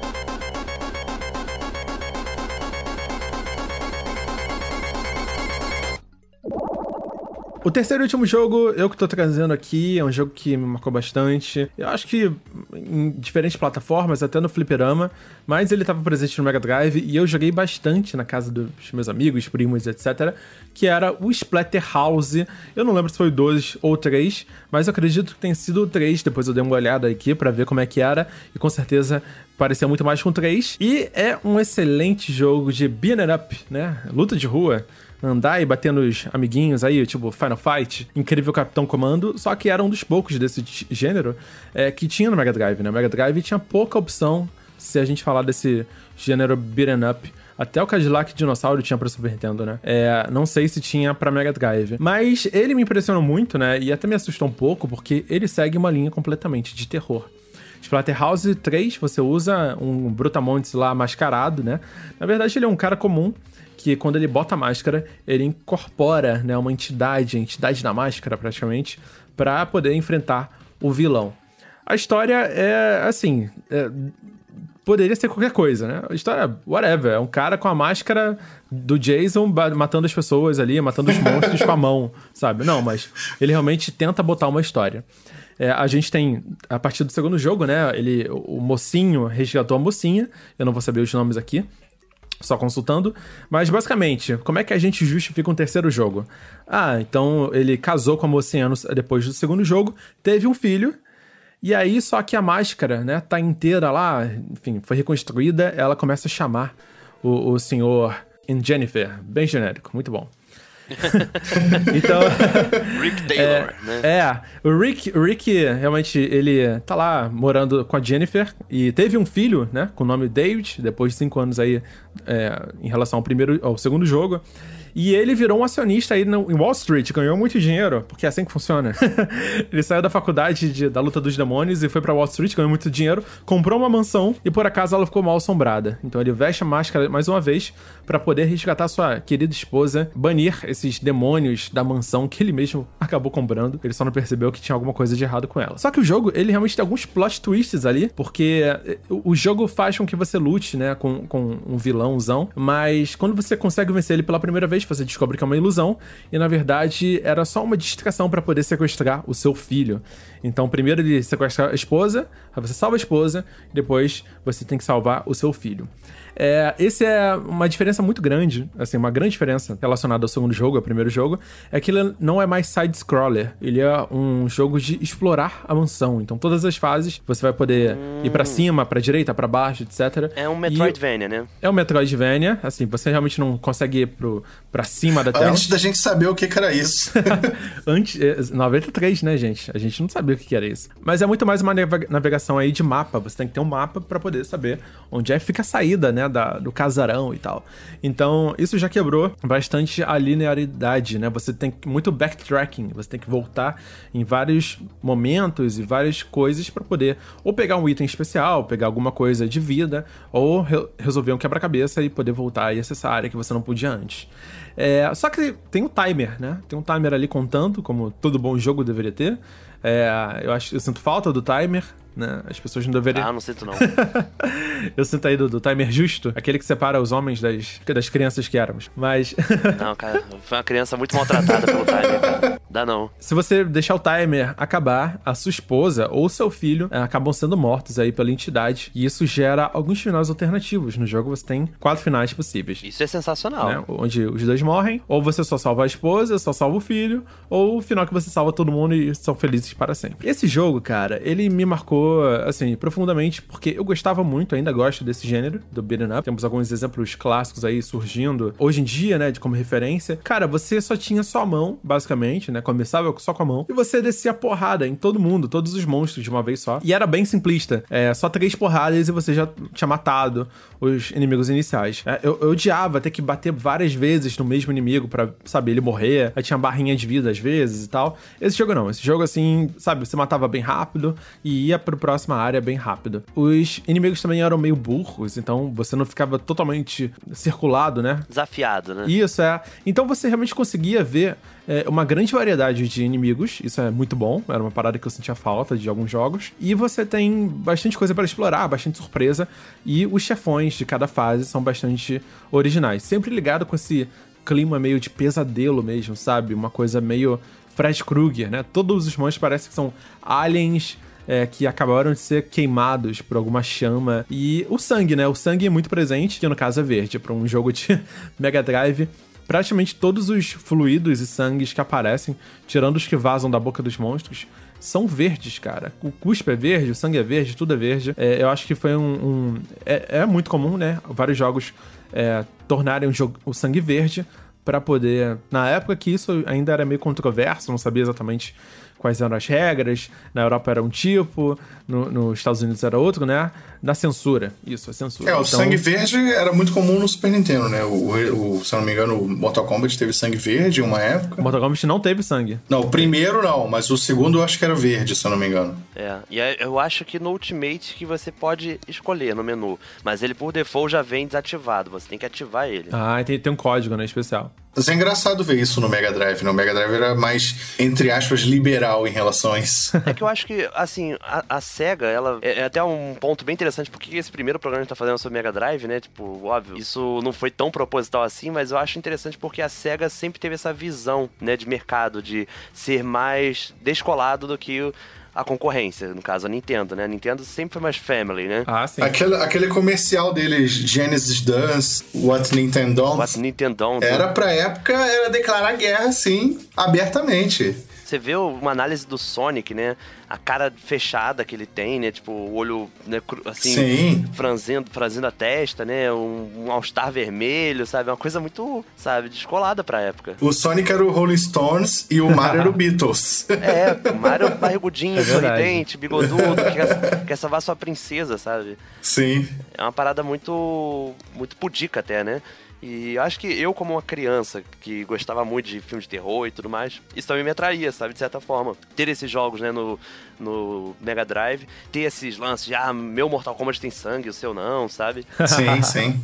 O terceiro e último jogo, eu que tô trazendo aqui, é um jogo que me marcou bastante. Eu acho que em diferentes plataformas, até no fliperama, mas ele tava presente no Mega Drive e eu joguei bastante na casa dos meus amigos, primos, etcétera, que era o Splatterhouse. Eu não lembro se foi o dois ou três, mas eu acredito que tenha sido o três, depois eu dei uma olhada aqui pra ver como é que era, e com certeza parecia muito mais com o três. E é um excelente jogo de beat 'em up, né? Luta de rua. Andar e bater nos amiguinhos aí, tipo Final Fight, Incrível Capitão Comando, só que era um dos poucos desse t- gênero é, que tinha no Mega Drive, né? O Mega Drive tinha pouca opção se a gente falar desse gênero beat 'em up. Até o Cadillac Dinossauro tinha pra Super Nintendo, né? É, não sei se tinha pra Mega Drive. Mas ele me impressionou muito, né? E até me assustou um pouco, porque ele segue uma linha completamente de terror. Splatterhouse três, você usa um brutamontes lá mascarado, né? Na verdade, ele é um cara comum, que quando ele bota a máscara, ele incorpora, né, uma entidade, a entidade na máscara praticamente, para poder enfrentar o vilão. A história é assim, é, poderia ser qualquer coisa, né? A história, whatever, é um cara com a máscara do Jason matando as pessoas ali, matando os monstros com a mão, sabe? Não, mas ele realmente tenta botar uma história. É, a gente tem, a partir do segundo jogo, né, ele, o mocinho resgatou a mocinha, eu não vou saber os nomes aqui, só consultando, mas basicamente, como é que a gente justifica um terceiro jogo? Ah, então ele casou com a mocinha depois do segundo jogo, teve um filho, e aí só que a máscara, né, tá inteira lá, enfim, foi reconstruída, ela começa a chamar o, o senhor Jennifer, bem genérico, muito bom. Então, Rick Taylor, é, né? É, o Rick, Rick realmente ele tá lá morando com a Jennifer e teve um filho, né, com o nome David, depois de cinco anos aí é, em relação ao primeiro, ao segundo jogo. E ele virou um acionista aí no, em Wall Street, ganhou muito dinheiro, porque é assim que funciona. Ele saiu da faculdade de, da luta dos demônios e foi pra Wall Street, ganhou muito dinheiro, comprou uma mansão e por acaso ela ficou mal assombrada. Então ele veste a máscara mais uma vez pra poder resgatar sua querida esposa, banir esses demônios da mansão que ele mesmo acabou comprando. Ele só não percebeu que tinha alguma coisa de errado com ela. Só que o jogo, ele realmente tem alguns plot twists ali, porque o jogo faz com que você lute, né, com, com um vilãozão, mas quando você consegue vencer ele pela primeira vez, você descobre que é uma ilusão e, na verdade, era só uma distração para poder sequestrar o seu filho. Então, primeiro ele sequestra a esposa, você salva a esposa, depois você tem que salvar o seu filho. É, essa é uma diferença muito grande, assim, uma grande diferença relacionada ao segundo jogo, ao primeiro jogo, é que ele não é mais side-scroller, ele é um jogo de explorar a mansão. Então, todas as fases, você vai poder hum. ir pra cima, pra direita, pra baixo, etcétera. É um Metroidvania, e... né? É um Metroidvania, assim, você realmente não consegue ir pro... pra cima da tela. Antes da gente saber o que, que era isso. Antes, noventa e três, né, gente? A gente não sabia o que, que era isso. Mas é muito mais uma navegação aí de mapa. Você tem que ter um mapa pra poder saber onde é que fica a saída, né, da, do casarão e tal. Então, isso já quebrou bastante a linearidade, né? Você tem muito backtracking. Você tem que voltar em vários momentos e várias coisas pra poder ou pegar um item especial, pegar alguma coisa de vida, ou re- resolver um quebra-cabeça e poder voltar e acessar a área que você não podia antes. É, só que tem um timer, né? Tem um timer ali contando, como todo bom jogo deveria ter. É, eu acho, eu sinto falta do timer. né? As pessoas não deveriam... Ah, não sinto não. Eu sinto aí do, do timer justo, aquele que separa os homens das, das crianças que éramos. Mas... Não, cara, foi uma criança muito maltratada pelo timer, cara. Dá não. Se você deixar o timer acabar, a sua esposa ou seu filho eh, acabam sendo mortos aí pela entidade, e isso gera alguns finais alternativos. No jogo você tem quatro finais possíveis. Isso é sensacional. Né? Onde os dois morrem, ou você só salva a esposa, só salva o filho, ou o final que você salva todo mundo e são felizes para sempre. Esse jogo, cara, ele me marcou, assim, profundamente, porque eu gostava muito, ainda gosto desse gênero, do beat'em up. Temos alguns exemplos clássicos aí surgindo hoje em dia, né, de como referência. Cara, você só tinha sua mão, basicamente, né, começava só com a mão, e você descia porrada em todo mundo, todos os monstros de uma vez só. E era bem simplista, é, só três porradas e você já tinha matado os inimigos iniciais. É, eu, eu odiava ter que bater várias vezes no mesmo inimigo pra, sabe, ele morrer. Aí tinha barrinha de vida às vezes e tal. Esse jogo não, esse jogo assim, sabe, você matava bem rápido e ia pra próxima área bem rápido. Os inimigos também eram meio burros, então você não ficava totalmente circulado, né? Desafiado, né? Isso, é. Então você realmente conseguia ver é, uma grande variedade de inimigos, isso é muito bom, era uma parada que eu sentia falta de alguns jogos, e você tem bastante coisa pra explorar, bastante surpresa, e os chefões de cada fase são bastante originais, sempre ligado com esse clima meio de pesadelo mesmo, sabe? Uma coisa meio Fred Krueger, né? Todos os monstros parecem que são aliens... É, que acabaram de ser queimados por alguma chama. E o sangue, né? O sangue é muito presente, que no caso é verde. Para um jogo de Mega Drive, praticamente todos os fluidos e sangues que aparecem, tirando os que vazam da boca dos monstros, são verdes, cara. O cuspe é verde, o sangue é verde, tudo é verde. É, eu acho que foi um... um é, é muito comum, né? Vários jogos é, tornarem o, jogo, o sangue verde para poder... Na época que isso ainda era meio controverso, não sabia exatamente... quais eram as regras, na Europa era um tipo, no, nos Estados Unidos era outro, né? Na censura, isso, a censura. É, o então... sangue verde era muito comum no Super Nintendo, né? O, o, se eu não me engano, o Mortal Kombat teve sangue verde em uma época. O Mortal Kombat não teve sangue. Não, o primeiro não, mas o segundo eu acho que era verde, se eu não me engano. É, e eu acho que no Ultimate que você pode escolher no menu, mas ele por default já vem desativado, você tem que ativar ele. Ah, tem, tem um código, né, especial. Mas é engraçado ver isso no Mega Drive, né? O Mega Drive era mais, entre aspas, liberal em relação a isso. É que eu acho que, assim, a, a SEGA, ela... É, é até um ponto bem interessante, porque esse primeiro programa que a gente tá fazendo sobre o Mega Drive, né? Tipo, óbvio, isso não foi tão proposital assim, mas eu acho interessante porque a SEGA sempre teve essa visão, né? De mercado, de ser mais descolado do que... o a concorrência, no caso a Nintendo, né? A Nintendo sempre foi mais family, né? Ah, sim. Aquele, aquele comercial deles, Genesis Dance, What Nintendo What Nintendo era, pra época, era declarar guerra, sim, abertamente. Você vê uma análise do Sonic, né? A cara fechada que ele tem, né? Tipo, o olho, né, assim, franzindo, franzindo a testa, né? Um, um All-Star vermelho, sabe? Uma coisa muito, sabe, descolada pra época. O Sonic era o Rolling Stones e o Mario era o Beatles. É, o Mario barrigudinho, é sorridente, bigodudo, que quer, quer salvar sua princesa, sabe? Sim. É uma parada muito, muito pudica até, né? E acho que eu, como uma criança que gostava muito de filmes de terror e tudo mais, isso também me atraía, sabe? De certa forma. Ter esses jogos, né, no, no Mega Drive, ter esses lances de, ah, meu Mortal Kombat tem sangue, o seu não, sabe? Sim, sim.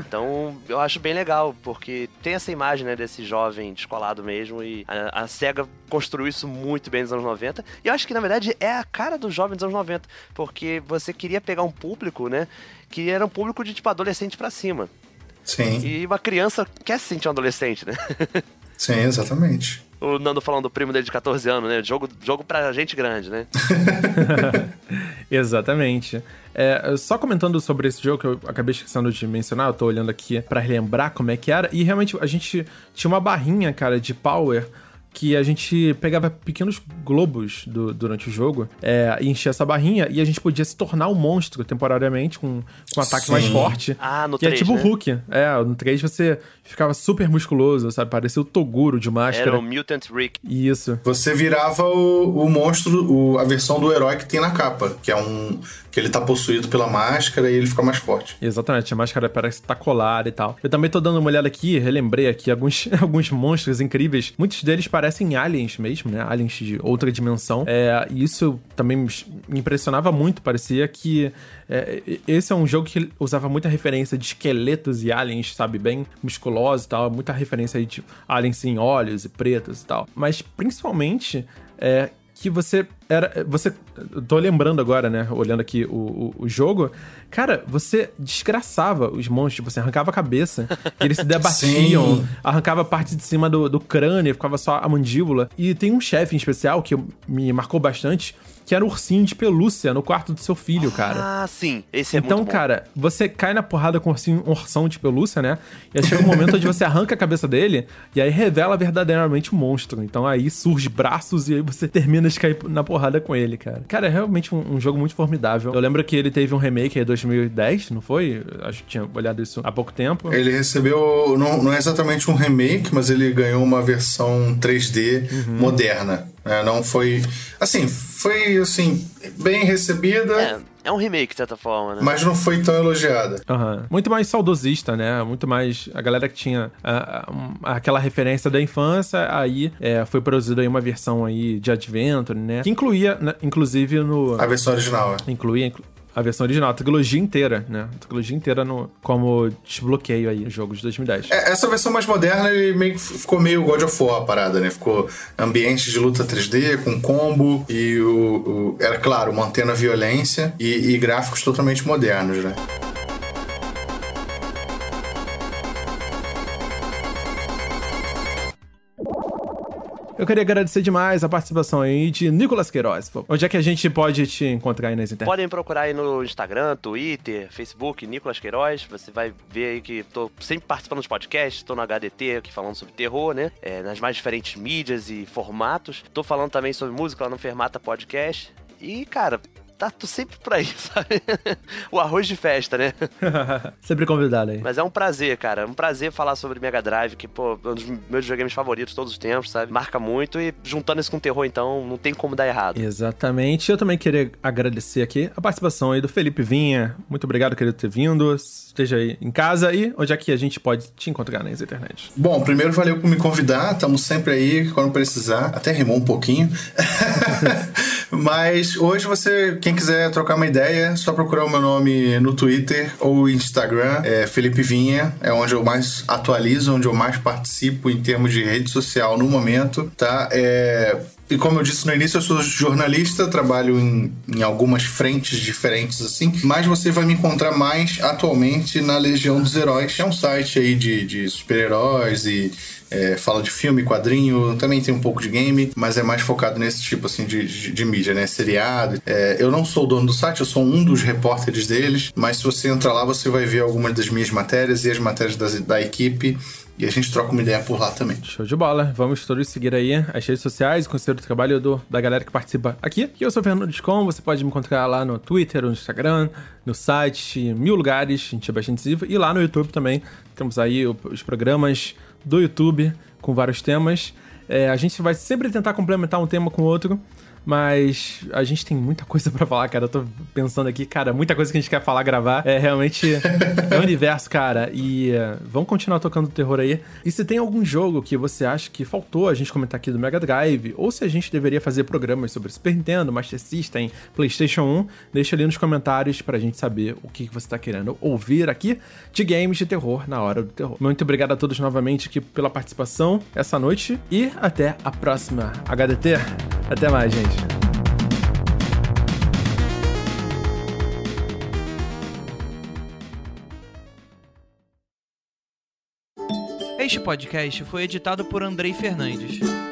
Então, eu acho bem legal, porque tem essa imagem, né, desse jovem descolado mesmo, e a, a SEGA construiu isso muito bem nos anos noventa, e eu acho que, na verdade, é a cara do jovem dos anos noventa, porque você queria pegar um público, né, que era um público de, tipo, adolescente pra cima. Sim. E uma criança quer se sentir um adolescente, né? Sim, exatamente. O Nando falando do primo dele de catorze anos, né? Jogo, jogo pra gente grande, né? Exatamente. É, só comentando sobre esse jogo que eu acabei esquecendo de mencionar, eu tô olhando aqui pra relembrar como é que era, e realmente a gente tinha uma barrinha, cara, de power... que a gente pegava pequenos globos do, durante o jogo é, e enchia essa barrinha, e a gente podia se tornar um monstro temporariamente com, com um ataque Sim. mais forte. Ah, no que três, é tipo o né? Hulk. É, no três você ficava super musculoso, sabe? Parecia o Toguro de máscara. Era o Mutant Rick. Isso. Você virava o, o monstro, o, a versão do herói que tem na capa, que é um... que ele tá possuído pela máscara e ele fica mais forte. Exatamente, a máscara parece que tá colada e tal. Eu também tô dando uma olhada aqui, relembrei aqui alguns, alguns monstros incríveis. Muitos deles parecem aliens mesmo, né? Aliens de outra dimensão. É, e isso também me impressionava muito. Parecia que é, esse é um jogo que usava muita referência de esqueletos e aliens, sabe? Bem musculosos e tal. Muita referência aí de aliens sem olhos e pretos e tal. Mas principalmente... É, que você era... Você... Tô lembrando agora, né? Olhando aqui o, o, o jogo. Cara, você desgraçava os monstros. Você arrancava a cabeça. E eles se debatiam. Sim. Arrancava a parte de cima do, do crânio. Ficava só a mandíbula. E tem um chefe em especial que me marcou bastante... Que era o ursinho de pelúcia no quarto do seu filho, cara. Ah, sim. Esse é então, muito bom. Então, cara, você cai na porrada com um ursão de pelúcia, né? E aí chega um momento onde você arranca a cabeça dele e aí revela verdadeiramente o monstro. Então aí surge braços e aí você termina de cair na porrada com ele, cara. Cara, é realmente um, um jogo muito formidável. Eu lembro que ele teve um remake aí em dois mil e dez, não foi? Acho que tinha olhado isso há pouco tempo. Ele recebeu... Não, não é exatamente um remake, mas ele ganhou uma versão três D uhum. moderna. É, não foi... Assim, foi, assim, bem recebida... É. É um remake, de certa forma, né? Mas não foi tão elogiada. Uhum. Muito mais saudosista, né? Muito mais... A galera que tinha a, a, aquela referência da infância, aí é, foi produzida aí uma versão aí de Adventure, né? Que incluía, né, inclusive, no... A versão original, é. Incluía... Inclu... A versão original, a trilogia inteira, né? A trilogia inteira no, como desbloqueio aí, jogo de dois mil e dez. É, essa versão mais moderna, ele meio que ficou meio God of War a parada, né? Ficou ambiente de luta três D, com combo e o... o era claro, mantendo a violência e, e gráficos totalmente modernos, né? Eu queria agradecer demais a participação aí de Nicolas Queiroz. Onde é que a gente pode te encontrar aí nas internet? Podem procurar aí no Instagram, Twitter, Facebook, Nicolas Queiroz. Você vai ver aí que tô sempre participando dos podcasts, tô no H D T aqui falando sobre terror, né? É, nas mais diferentes mídias e formatos. Tô falando também sobre música lá no Fermata Podcast. E, cara... Tá, tô sempre por aí, sabe? O arroz de festa, né? Sempre convidado aí. Mas é um prazer, cara. É um prazer falar sobre Mega Drive, que, pô, é um dos meus videogames favoritos de todos os tempos, sabe? Marca muito e juntando isso com terror, então, não tem como dar errado. Exatamente. Eu também queria agradecer aqui a participação aí do Felipe Vinha. Muito obrigado, querido, por ter vindo. Esteja aí em casa e onde é que a gente pode te encontrar nas internet. Bom, primeiro, valeu por me convidar. Estamos sempre aí, quando precisar. Até rimou um pouquinho. Mas hoje você... Quem quiser trocar uma ideia, é só procurar o meu nome no Twitter ou Instagram, é Felipe Vinha, é onde eu mais atualizo, onde eu mais participo em termos de rede social no momento, tá? É... E como eu disse no início, eu sou jornalista, trabalho em, em algumas frentes diferentes, assim. Mas você vai me encontrar mais atualmente na Legião dos Heróis. É um site aí de, de super-heróis e é, fala de filme, quadrinho. Também tem um pouco de game, mas é mais focado nesse tipo, assim, de, de, de mídia, né? Seriado. É, eu não sou o dono do site, eu sou um dos repórteres deles. Mas se você entrar lá, você vai ver algumas das minhas matérias e as matérias das, da equipe. E a gente troca uma ideia por lá também. Show de bola. Vamos todos seguir aí as redes sociais, conhecer o trabalho do, da galera que participa aqui. E eu sou o Fernando Discom. Você pode me encontrar lá no Twitter, no Instagram, no site, mil lugares. A gente é bastante visível. E lá no YouTube também. Temos aí os programas do YouTube com vários temas. É, a gente vai sempre tentar complementar um tema com o outro. Mas a gente tem muita coisa pra falar, cara. Eu tô pensando aqui, cara, muita coisa que a gente quer falar, gravar. É realmente é um universo, cara. E uh, vamos continuar tocando terror aí. E se tem algum jogo que você acha que faltou a gente comentar aqui do Mega Drive, ou se a gente deveria fazer programas sobre Super Nintendo, Master System, PlayStation um, deixa ali nos comentários pra gente saber o que você tá querendo ouvir aqui de games de terror na Hora do Terror. Muito obrigado a todos novamente aqui pela participação essa noite. E até a próxima. H D T, até mais, gente. Este podcast foi editado por Andrei Fernandes.